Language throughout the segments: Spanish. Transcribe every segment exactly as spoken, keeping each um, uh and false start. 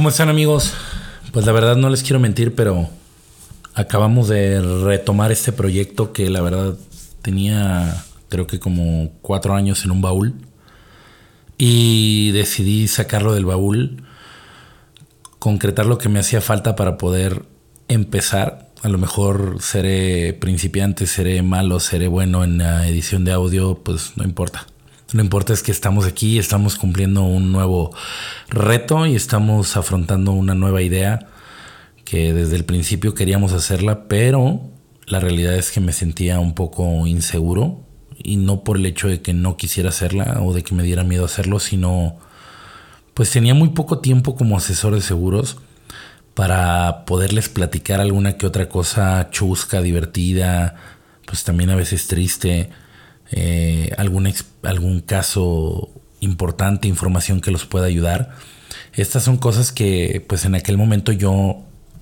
¿Cómo están, amigos? Pues la verdad no les quiero mentir, pero acabamos de retomar este proyecto que la verdad tenía creo que como cuatro años en un baúl. Y decidí sacarlo del baúl, concretar lo que me hacía falta para poder empezar. A lo mejor seré principiante, seré malo, seré bueno en la edición de audio, pues no importa. Lo importante es que estamos aquí, estamos cumpliendo un nuevo reto y estamos afrontando una nueva idea que desde el principio queríamos hacerla, pero la realidad es que me sentía un poco inseguro, y no por el hecho de que no quisiera hacerla o de que me diera miedo hacerlo, sino pues tenía muy poco tiempo como asesor de seguros para poderles platicar alguna que otra cosa chusca, divertida, pues también a veces triste. Eh, algún, algún caso importante, información que los pueda ayudar. Estas son cosas que pues en aquel momento yo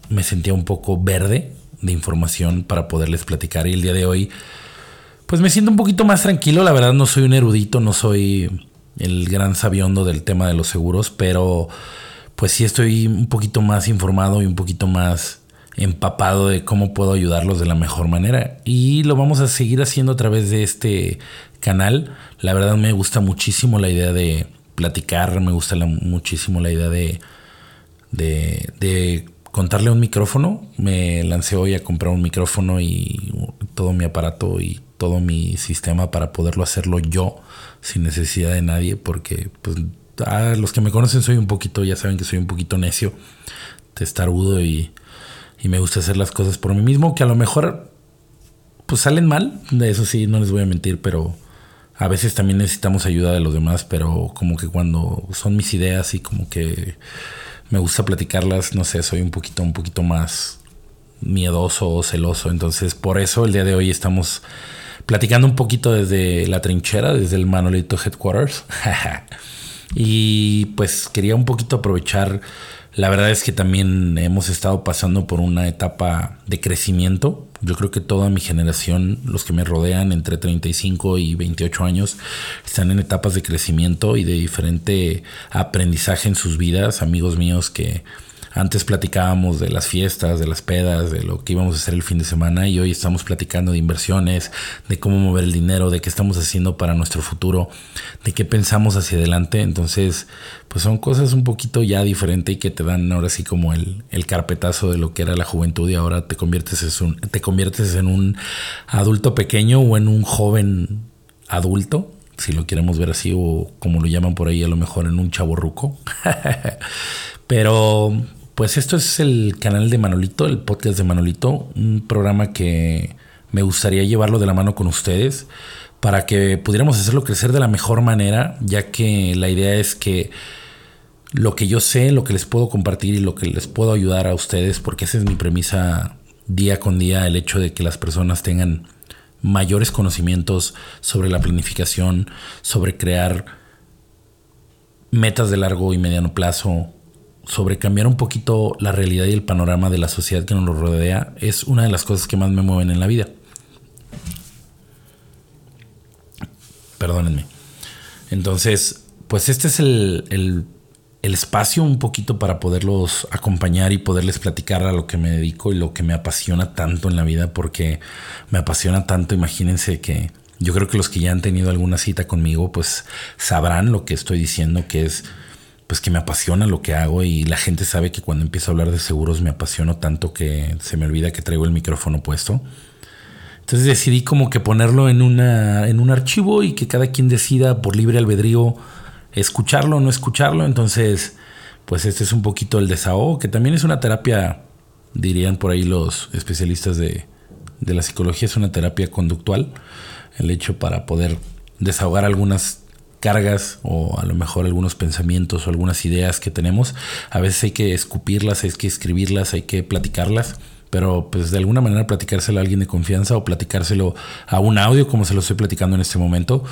me sentía un poco verde de información para poderles platicar, y el día de hoy pues me siento un poquito más tranquilo. La verdad no soy un erudito, no soy el gran sabiondo del tema de los seguros, pero pues sí estoy un poquito más informado y un poquito más empapado de cómo puedo ayudarlos de la mejor manera, y lo vamos a seguir haciendo a través de este canal. La verdad me gusta muchísimo la idea de platicar, me gusta la, muchísimo la idea de, de, de contarle un micrófono. Me lancé hoy a comprar un micrófono y todo mi aparato y todo mi sistema para poderlo hacerlo yo sin necesidad de nadie, porque pues, a los que me conocen soy un poquito, ya saben que soy un poquito necio, testarudo y... Y me gusta hacer las cosas por mí mismo, que a lo mejor pues salen mal. De eso sí, no les voy a mentir, pero a veces también necesitamos ayuda de los demás. Pero como que cuando son mis ideas y como que me gusta platicarlas, no sé, soy un poquito, un poquito más miedoso o celoso. Entonces por eso el día de hoy estamos platicando un poquito desde la trinchera, desde el Manolito Headquarters. Y pues quería un poquito aprovechar. La verdad es que también hemos estado pasando por una etapa de crecimiento. Yo creo que toda mi generación, los que me rodean entre treinta y cinco y veintiocho años, están en etapas de crecimiento y de diferente aprendizaje en sus vidas. Amigos míos que antes platicábamos de las fiestas, de las pedas, de lo que íbamos a hacer el fin de semana, y hoy estamos platicando de inversiones, de cómo mover el dinero, de qué estamos haciendo para nuestro futuro, de qué pensamos hacia adelante. Entonces pues son cosas un poquito ya diferente y que te dan ahora sí como el, el carpetazo de lo que era la juventud, y ahora te conviertes, en un, te conviertes en un adulto pequeño o en un joven adulto, si lo queremos ver así, o como lo llaman por ahí a lo mejor, en un chavorruco. Pero pues esto es el canal de Manolito, el podcast de Manolito, un programa que me gustaría llevarlo de la mano con ustedes para que pudiéramos hacerlo crecer de la mejor manera, ya que la idea es que lo que yo sé, lo que les puedo compartir y lo que les puedo ayudar a ustedes, porque esa es mi premisa día con día, el hecho de que las personas tengan mayores conocimientos sobre la planificación, sobre crear metas de largo y mediano plazo, sobre cambiar un poquito la realidad y el panorama de la sociedad que nos rodea, es una de las cosas que más me mueven en la vida. Perdónenme. Entonces, pues este es el, el, el espacio un poquito para poderlos acompañar y poderles platicar a lo que me dedico y lo que me apasiona tanto en la vida, porque me apasiona tanto. Imagínense que yo creo que los que ya han tenido alguna cita conmigo, pues sabrán lo que estoy diciendo, que es... pues que me apasiona lo que hago, y la gente sabe que cuando empiezo a hablar de seguros me apasiono tanto que se me olvida que traigo el micrófono puesto. Entonces decidí como que ponerlo en una en un archivo y que cada quien decida por libre albedrío escucharlo o no escucharlo. Entonces pues este es un poquito el desahogo, que también es una terapia, dirían por ahí los especialistas de, de la psicología, es una terapia conductual, el hecho para poder desahogar algunas cargas o a lo mejor algunos pensamientos o algunas ideas que tenemos. A veces hay que escupirlas, hay que escribirlas, hay que platicarlas, pero pues de alguna manera platicárselo a alguien de confianza o platicárselo a un audio como se lo estoy platicando en este momento,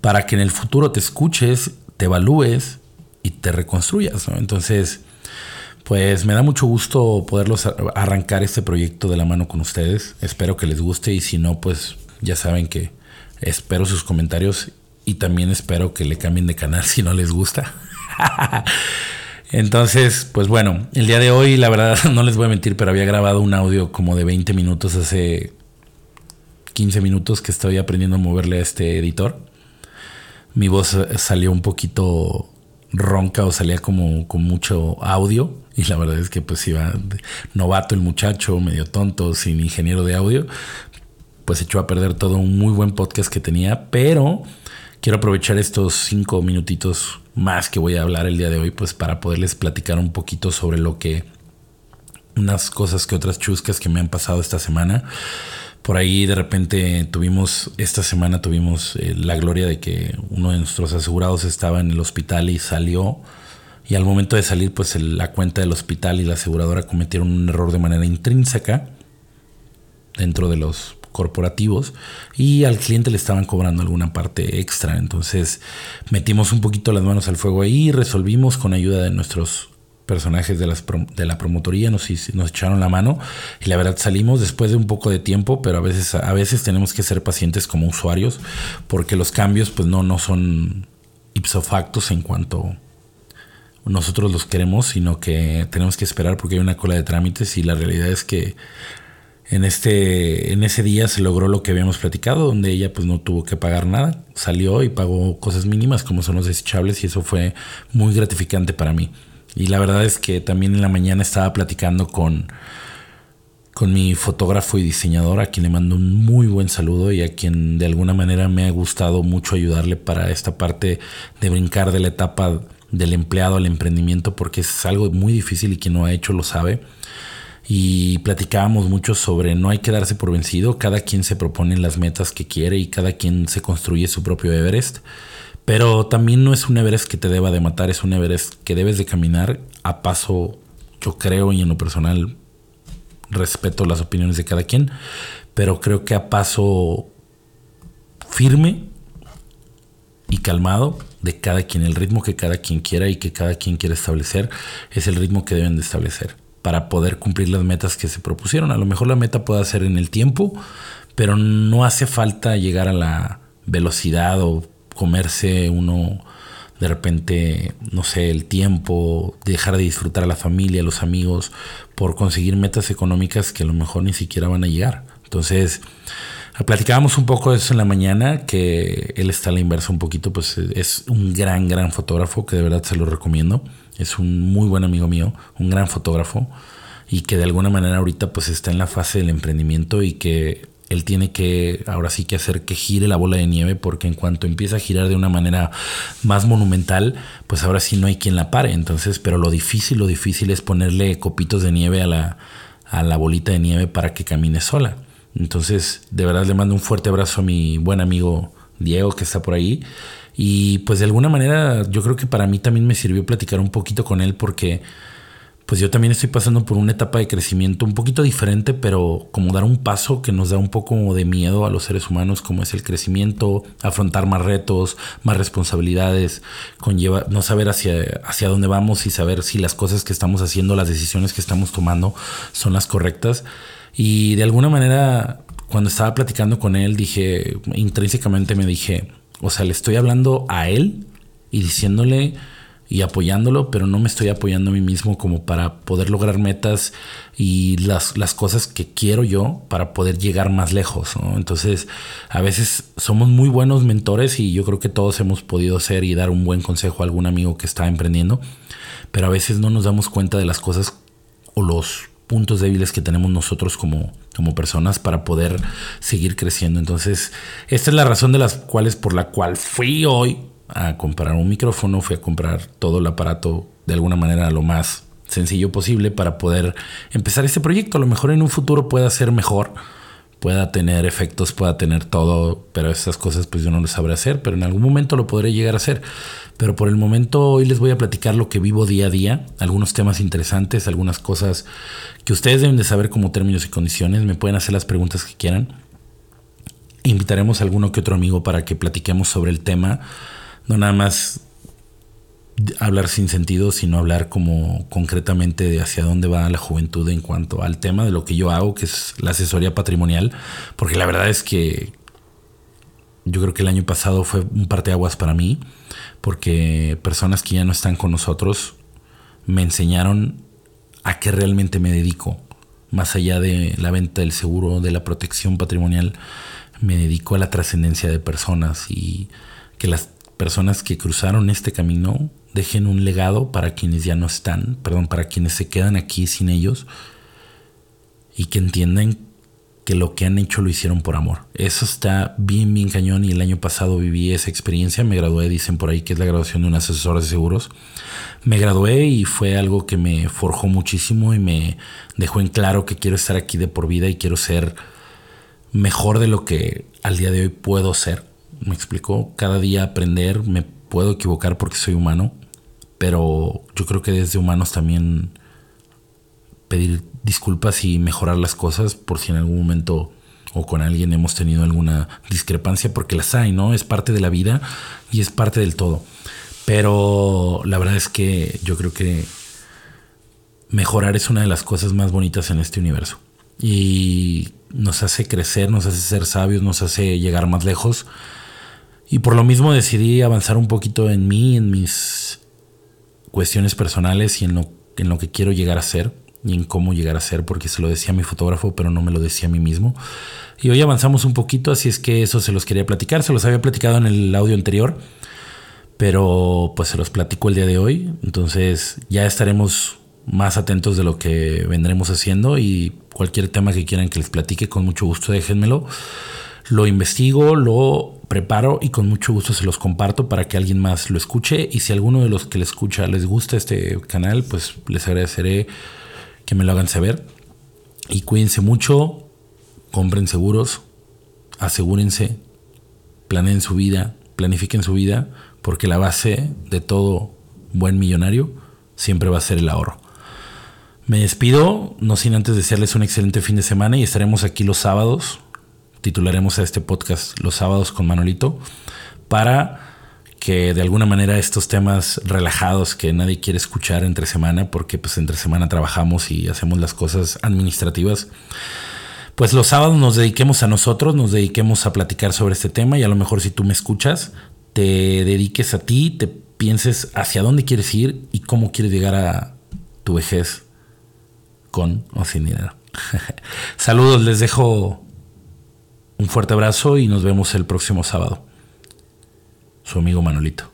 para que en el futuro te escuches, te evalúes y te reconstruyas, ¿no? Entonces pues me da mucho gusto poderlos arrancar este proyecto de la mano con ustedes. Espero que les guste, y si no, pues ya saben que espero sus comentarios. Y también espero que le cambien de canal si no les gusta. Entonces, pues bueno, el día de hoy, la verdad, no les voy a mentir, pero había grabado un audio como de veinte minutos hace quince minutos que estoy aprendiendo a moverle a este editor. Mi voz salió un poquito ronca o salía como con mucho audio. Y la verdad es que pues iba novato el muchacho, medio tonto, sin ingeniero de audio. Pues echó a perder todo un muy buen podcast que tenía, pero quiero aprovechar estos cinco minutitos más que voy a hablar el día de hoy, pues para poderles platicar un poquito sobre lo que, unas cosas que otras chuscas que me han pasado esta semana. Por ahí de repente tuvimos, esta semana tuvimos eh, la gloria de que uno de nuestros asegurados estaba en el hospital y salió. Y al momento de salir, pues el, la cuenta del hospital y la aseguradora cometieron un error de manera intrínseca dentro de los corporativos y al cliente le estaban cobrando alguna parte extra. Entonces metimos un poquito las manos al fuego ahí, resolvimos con ayuda de nuestros personajes de, las prom- de la promotoría, nos, nos echaron la mano y la verdad salimos después de un poco de tiempo, pero a veces, a veces tenemos que ser pacientes como usuarios porque los cambios pues no, no son ipso factos en cuanto nosotros los queremos, sino que tenemos que esperar porque hay una cola de trámites y la realidad es que En este, en ese día se logró lo que habíamos platicado, donde ella pues no tuvo que pagar nada, salió y pagó cosas mínimas como son los desechables y eso fue muy gratificante para mí. Y la verdad es que también en la mañana estaba platicando con, con mi fotógrafo y diseñador, a quien le mando un muy buen saludo y a quien de alguna manera me ha gustado mucho ayudarle para esta parte de brincar de la etapa del empleado al emprendimiento, porque es algo muy difícil y quien lo ha hecho lo sabe. Y platicábamos mucho sobre no hay que darse por vencido, cada quien se propone las metas que quiere y cada quien se construye su propio Everest, pero también no es un Everest que te deba de matar, es un Everest que debes de caminar a paso, yo creo, y en lo personal respeto las opiniones de cada quien, pero creo que a paso firme y calmado de cada quien, el ritmo que cada quien quiera y que cada quien quiera establecer es el ritmo que deben de establecer para poder cumplir las metas que se propusieron. A lo mejor la meta puede ser en el tiempo, pero no hace falta llegar a la velocidad o comerse uno de repente, no sé, el tiempo, dejar de disfrutar a la familia, a los amigos, por conseguir metas económicas que a lo mejor ni siquiera van a llegar. Entonces, platicábamos un poco de eso en la mañana, que él está a la inversa un poquito, pues es un gran, gran fotógrafo que de verdad se lo recomiendo. Es un muy buen amigo mío, un gran fotógrafo y que de alguna manera ahorita pues está en la fase del emprendimiento y que él tiene que ahora sí que hacer que gire la bola de nieve porque en cuanto empieza a girar de una manera más monumental, pues ahora sí no hay quien la pare. Entonces, pero lo difícil, lo difícil es ponerle copitos de nieve a la, a la bolita de nieve para que camine sola. Entonces, de verdad le mando un fuerte abrazo a mi buen amigo Diego que está por ahí. Y pues de alguna manera yo creo que para mí también me sirvió platicar un poquito con él porque pues yo también estoy pasando por una etapa de crecimiento un poquito diferente, pero como dar un paso que nos da un poco de miedo a los seres humanos, como es el crecimiento, afrontar más retos, más responsabilidades, conlleva no saber hacia, hacia dónde vamos y saber si las cosas que estamos haciendo, las decisiones que estamos tomando son las correctas. Y de alguna manera cuando estaba platicando con él dije, intrínsecamente me dije, o sea, le estoy hablando a él y diciéndole y apoyándolo, pero no me estoy apoyando a mí mismo como para poder lograr metas y las, las cosas que quiero yo para poder llegar más lejos, ¿no? Entonces, a veces somos muy buenos mentores y yo creo que todos hemos podido ser y dar un buen consejo a algún amigo que está emprendiendo, pero a veces no nos damos cuenta de las cosas o los puntos débiles que tenemos nosotros como, como personas para poder seguir creciendo. Entonces, esta es la razón de las cuales por la cual fui hoy a comprar un micrófono, fui a comprar todo el aparato de alguna manera lo más sencillo posible para poder empezar este proyecto. A lo mejor en un futuro pueda ser mejor, pueda tener efectos, pueda tener todo, pero estas cosas pues yo no las sabré hacer, pero en algún momento lo podré llegar a hacer. Pero por el momento hoy les voy a platicar lo que vivo día a día, algunos temas interesantes, algunas cosas que ustedes deben de saber como términos y condiciones, me pueden hacer las preguntas que quieran. Invitaremos a alguno que otro amigo para que platiquemos sobre el tema, no nada más hablar sin sentido, sino hablar como concretamente de hacia dónde va la juventud en cuanto al tema de lo que yo hago, que es la asesoría patrimonial, porque la verdad es que yo creo que el año pasado fue un parteaguas para mí, porque personas que ya no están con nosotros me enseñaron a qué realmente me dedico. Más allá de la venta del seguro, de la protección patrimonial, me dedico a la trascendencia de personas y que las personas que cruzaron este camino dejen un legado para quienes ya no están, perdón, para quienes se quedan aquí sin ellos, y que entiendan que lo que han hecho lo hicieron por amor. Eso está bien, bien cañón, y el año pasado viví esa experiencia. Me gradué, dicen por ahí que es la graduación de un asesor de seguros. Me gradué y fue algo que me forjó muchísimo y me dejó en claro que quiero estar aquí de por vida y quiero ser mejor de lo que al día de hoy puedo ser. Me explicó, cada día aprender, me puedo equivocar porque soy humano, pero yo creo que desde humanos también pedir disculpas y mejorar las cosas por si en algún momento o con alguien hemos tenido alguna discrepancia, porque las hay, ¿no? Es parte de la vida y es parte del todo. Pero la verdad es que yo creo que mejorar es una de las cosas más bonitas en este universo y nos hace crecer, nos hace ser sabios, nos hace llegar más lejos. Y por lo mismo decidí avanzar un poquito en mí, en mis cuestiones personales y en lo, en lo que quiero llegar a ser y en cómo llegar a ser, porque se lo decía a mi fotógrafo, pero no me lo decía a mí mismo. Y hoy avanzamos un poquito, así es que eso se los quería platicar. Se los había platicado en el audio anterior, pero pues se los platico el día de hoy. Entonces ya estaremos más atentos de lo que vendremos haciendo, y cualquier tema que quieran que les platique, con mucho gusto déjenmelo. Lo investigo, lo preparo y con mucho gusto se los comparto para que alguien más lo escuche. Y si alguno de los que le escucha les gusta este canal, pues les agradeceré que me lo hagan saber. Y cuídense mucho, compren seguros, asegúrense, planeen su vida, planifiquen su vida, porque la base de todo buen millonario siempre va a ser el ahorro. Me despido, no sin antes desearles un excelente fin de semana, y estaremos aquí los sábados. Titularemos a este podcast Los Sábados con Manolito, para que de alguna manera estos temas relajados que nadie quiere escuchar entre semana, porque pues entre semana trabajamos y hacemos las cosas administrativas, pues los sábados nos dediquemos a nosotros, nos dediquemos a platicar sobre este tema. Y a lo mejor si tú me escuchas, te dediques a ti, te pienses hacia dónde quieres ir y cómo quieres llegar a tu vejez con o sin dinero. Saludos, les dejo un fuerte abrazo y nos vemos el próximo sábado. Su amigo Manolito.